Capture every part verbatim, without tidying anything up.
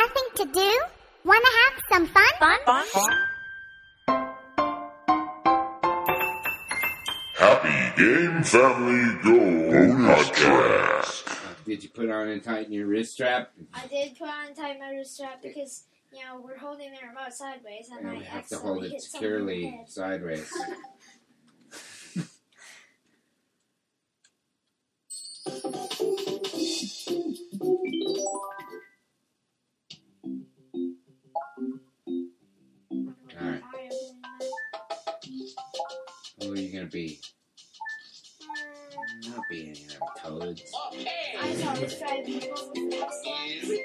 Nothing to do? Wanna have some fun? Fun? Fun? Fun? Happy Game Family Go Podcast. Did you put on and tighten your wrist strap? I did put on and tighten my wrist strap because, you know, we're holding the remote sideways. And, and I we have to hold it securely sideways. Alright. Who are you gonna be? Not be any of them toads. Okay. I always try to be one with the best ones. Here we go.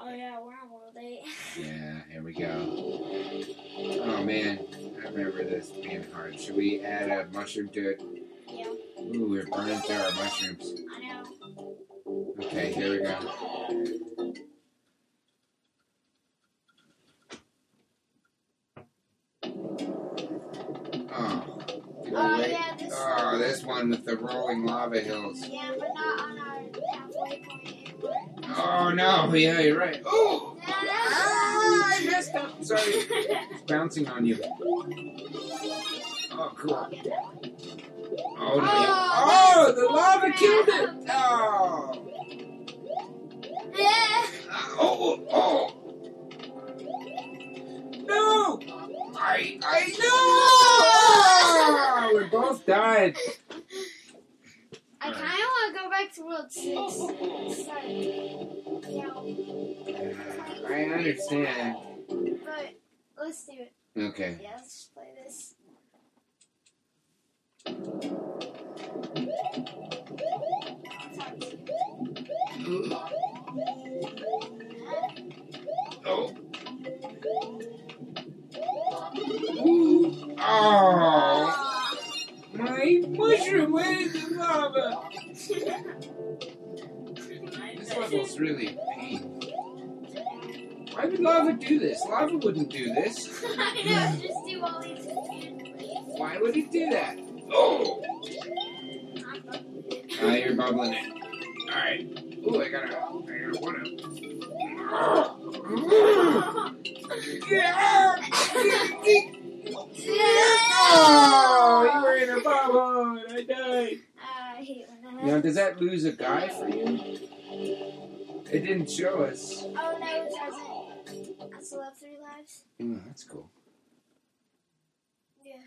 Oh yeah, we're on world eight. Yeah, here we go. Oh man, I remember this being hard. Should we add a mushroom to it? Yeah. Ooh, we're burning through our mushrooms. I know. Okay, here we go. Oh. Oh, wait. Yeah, this oh, one. This one with the rolling lava hills. Yeah, but not on our halfway point. Oh, no. Yeah, you're right. Oh! No, no, no. Ah, I messed up. Sorry. It's bouncing on you. Oh, cool. Oh, no. Oh, oh the lava killed it. Oh. Yeah. Oh, oh. No. I, I, no. Oh, we both died. I kind of want to go back to World six. Sorry. Yeah. I understand. But let's do it. Okay. Yeah, let's just play this. Oh. Oh. My mushroom went in the lava. This level's really painful. Why would lava do this? Lava wouldn't do this. I know, just do all these weird things. Why would it do that? Oh! Ah, uh, you're bubbling it. Alright. Ooh, I gotta... I gotta want to... Yeah! Oh! You were in a bubble and I died. Uh, I hate when that. Now, does that lose a guy for you? It didn't show us. Oh, no, it doesn't. I still have three lives. Mm, that's cool. Yeah.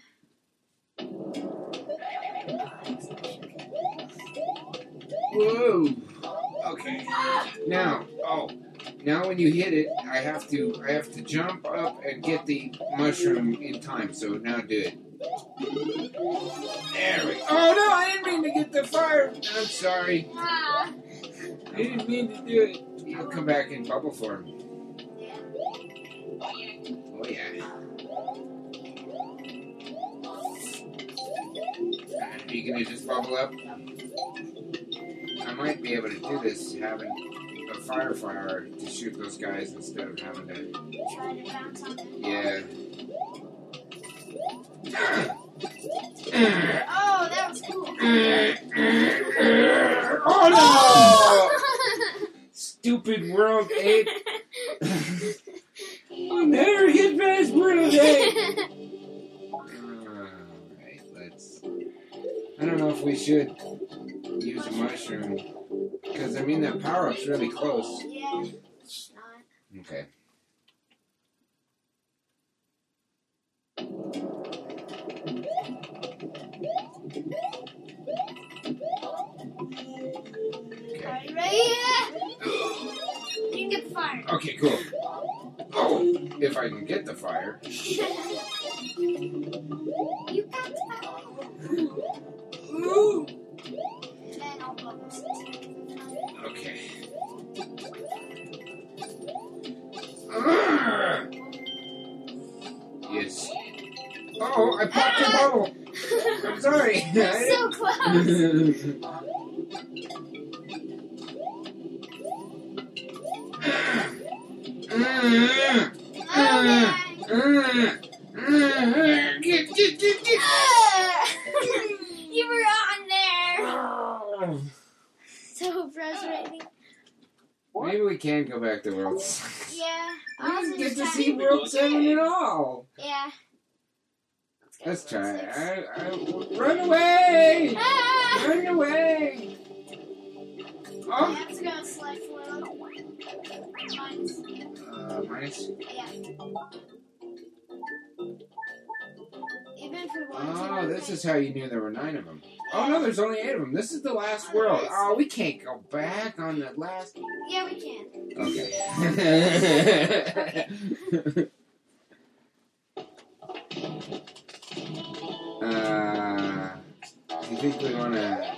Whoa! Okay. Now, oh, now when you hit it, I have to, I have to jump up and get the mushroom in time. So now do it. There we go. Oh no! I didn't mean to get the fire. I'm sorry. I didn't mean to do it. I'll come back in bubble form. Oh yeah. Are you gonna just bubble up? I might be able to do this having a fire fire to shoot those guys instead of having to try to bounce on them. Yeah. Oh, that was cool. Oh no! Stupid World eight. I'll never get past World eight. I don't know if we should use a mushroom, because I mean that power-up's really close. Yeah, it's not. Okay. Okay. Right. You can get the fire. Okay, cool. Oh, if I can get the fire. You got the fire. Ooh. Okay. Arr! Yes. Oh, I popped the bubble. I'm sorry. That's so close. Okay. Get, get, get, get. You were on there. So frustrating. Maybe we can go back to World seven. Yeah. We didn't get to see World seven at all. Yeah. Let's, Let's try it. I, I, run away! Ah! Run away! Oh. I have to go select World. Mines. Uh, mines? Yeah. Even for one, oh, this is how you knew there were nine of them. Oh no, there's only eight of them. This is the last world. Oh, we can't go back on that last. Yeah, we can. Okay. Okay. uh, do you think we want to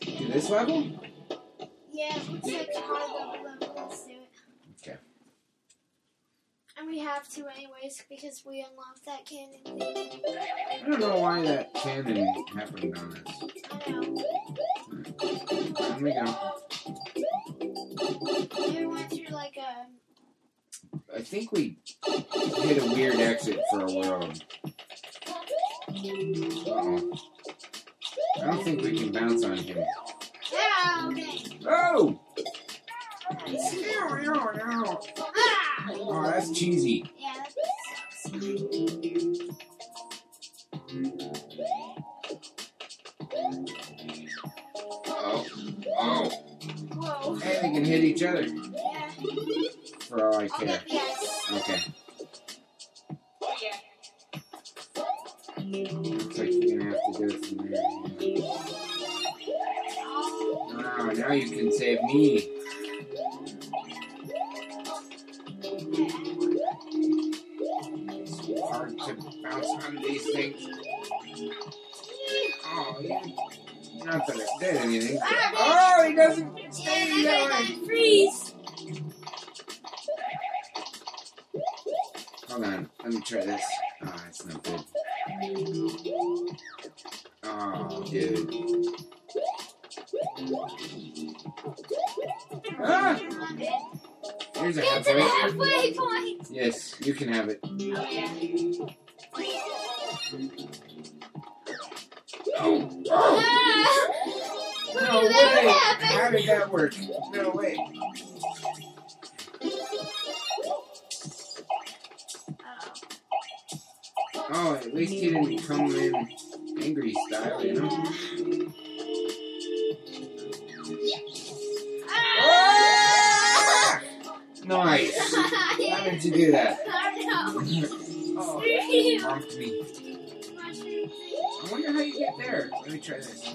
do this level? Yeah, it looks like a hard level. Let's do it. Okay. And we have to anyways because we unlocked that cannon thing. I don't know why that cannon happened on us. I know. Right. Here we go. You went through like a... I think we hit a weird exit for a world. Oh. I don't think we can bounce on him. Yeah, okay. Oh! Oh, that's cheesy. Yeah, that's cheesy. Oh. Oh. Whoa. Hey, they can hit each other. Yeah. For all I care. Okay. Oh, yeah. Looks like you're gonna have to go from there. Oh, now you can save me. Not that it did anything. Oh, he doesn't. Yeah, doesn't freeze. Hold on, let me try this. Ah, oh, it's not good. Oh, dude. Ah! Here's a halfway. It's a halfway point. Yes, you can have it. Oh yeah. Oh. Oh. No way! How did that work? No way! Oh, at least he didn't come in angry style, you know? Ah! Nice! How did you do that? I don't know. Oh, it bumped me. I wonder how you get there. Let me try this.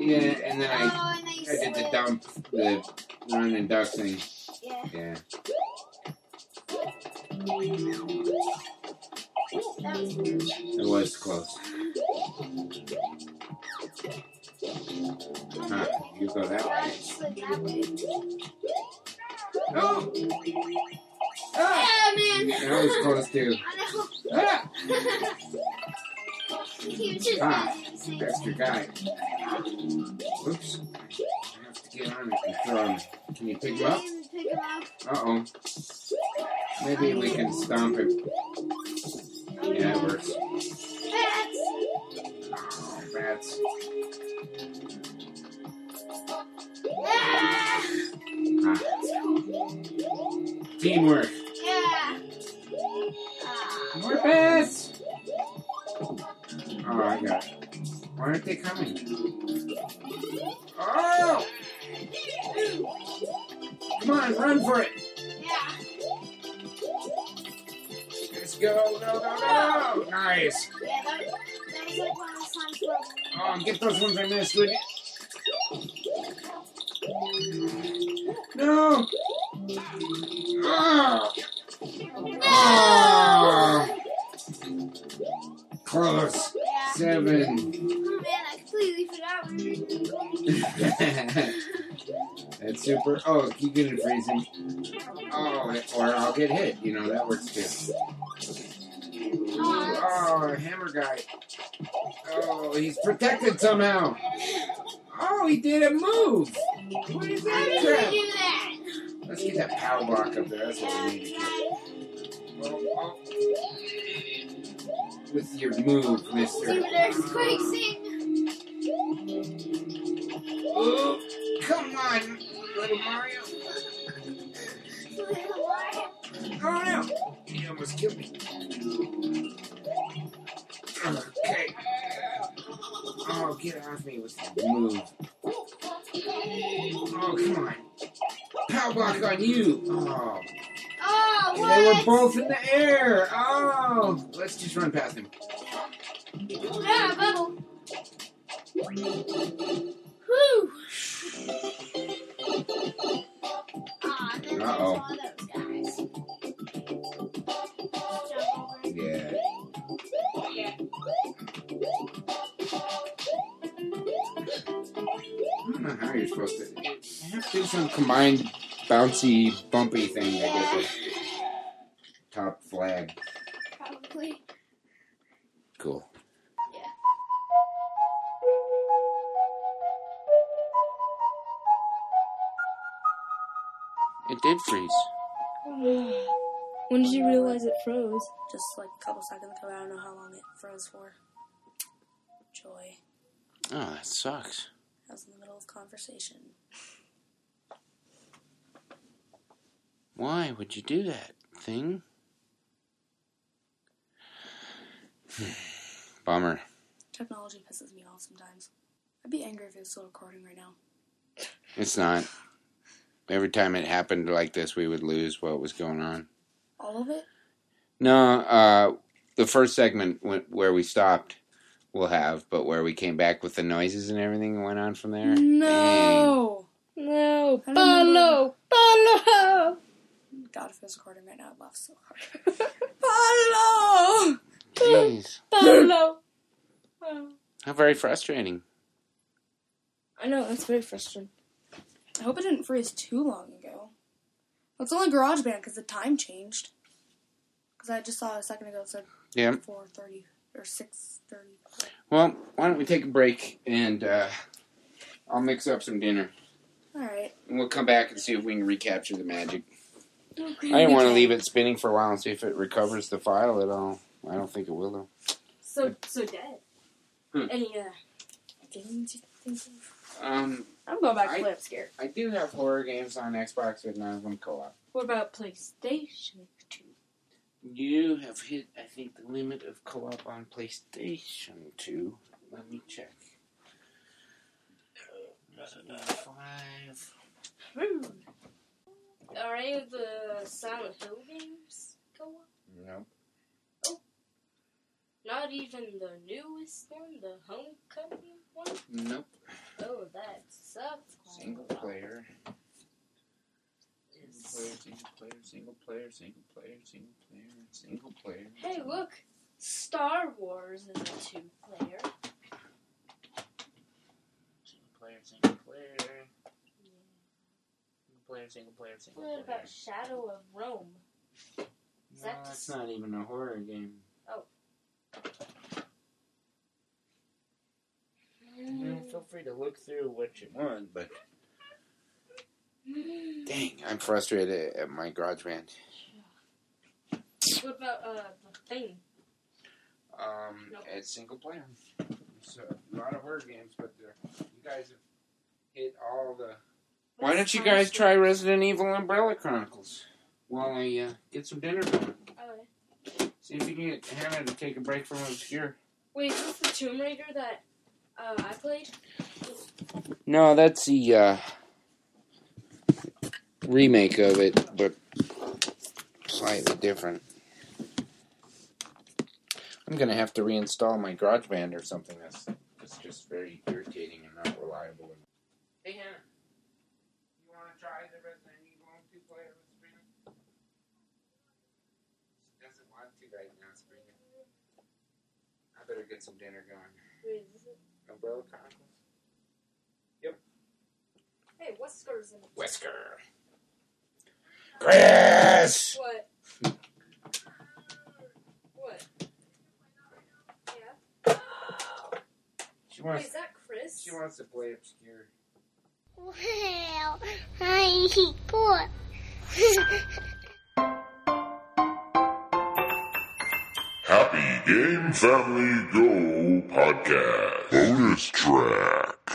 Yeah, and then oh, I, nice I did the dump, the run and duck thing. Yeah. Yeah. It was close. Huh, you go that way. Oh! Ah! Yeah, man! That was close too. Ah! Ah, that's your guy. Oops. I have to get on it and throw him. Can you pick him up? Uh-oh. Maybe we can stomp him. Yeah, it works. Bats! Oh, bats. Ah! Teamwork. Yeah. More bats! Oh, I got it. Why aren't they coming? Oh! Come on, run for it! Yeah. Let's go! No, no, no! Nice! Yeah, that, that was like one of those times where... Oh, get those ones I missed, would you? No! Oh! No! Oh! Close! Yeah. Seven! That's super. Oh, you get it freezing. Oh, or I'll get hit. You know, that works too. Oh, a hammer guy. Oh, he's protected somehow. Oh, he did a move. What is that crap? Do that? Let's get that power block up there. That's what we need to get. Oh, oh. With your move, mister. Dude, there's quicksand. Ooh. Mario. Little Mario. Little Mario. Go now. He almost killed me. Okay. Oh, get off me with that move. Oh, come on. Power block on you. Oh. Oh, what? They were both in the air. Oh. Let's just run past him. Ah, bubble. Whew. Aw, there's all those guys. Yeah. Yeah. I don't know how you're supposed to. You have to do some combined bouncy, bumpy thing to get the top flag. Probably. Cool. It did freeze. When did you realize it froze? Just like a couple seconds ago. I don't know how long it froze for. Joy. Oh, that sucks. I was in the middle of conversation. Why would you do that thing? Bummer. Technology pisses me off sometimes. I'd be angry if it was still recording right now. It's not. Every time it happened like this, we would lose what was going on. All of it? No, uh, the first segment where we stopped, we'll have, but where we came back with the noises and everything and went on from there. No! Dang. No! Follow! Follow! God, if it was recording right now, I'd laugh so hard. Follow! Jeez. Follow! How very frustrating. I know, that's very frustrating. I hope it didn't freeze too long ago. Well, it's only GarageBand because the time changed. Because I just saw a second ago it said yeah. four thirty or six thirty. Well, why don't we take a break and uh, I'll mix up some dinner. All right. And we'll come back and see if we can recapture the magic. Okay, I didn't want to leave it spinning for a while and see if it recovers the file at all. I don't think it will, though. So, so dead. Hmm. Any uh, games you think of? Um, I'm going back to Lipsgear. I do have horror games on Xbox with none of them co-op. What about PlayStation two? You have hit, I think, the limit of co-op on PlayStation two. Let me check. Five. Hmm. Are any of the Silent Hill games co-op? No. Oh. Not even the newest one, the Homecoming one? Nope. Oh, that sucks. Single player. Single player, single player, single player, single player, single player, single player. Hey, look! Star Wars is a two player. Single player, single player. Single player, single player, single player. What about Shadow of Rome? Is no, that that's just... not even a horror game. Oh. Feel free to look through what you want, but dang, I'm frustrated at my GarageBand. Yeah. What about uh, the thing? Um, nope. It's single player. So a lot of horror games, but you guys have hit all the. Why don't you guys try Resident Evil Umbrella Chronicles while I uh, get some dinner going? Okay. See if you can get Hannah to take a break from Obscure. Wait, is this the Tomb Raider that? Uh, I played? No, that's the, uh, remake of it, but slightly different. I'm gonna have to reinstall my GarageBand or something. That's, that's just very irritating and not reliable. Hey, Hannah. You wanna try the Resident Evil two player with Sabrina? She doesn't want to right now, Sabrina. I better get some dinner going. Wait, is it? Umbrella Chronicles? Yep. Hey, Wesker's in it. Wesker! Chris! What? What? Yeah? She wants, Wait, is that Chris? She wants to play Obscure. Wow, I eat pork. Happy Game Family Go Podcast Bonus Track.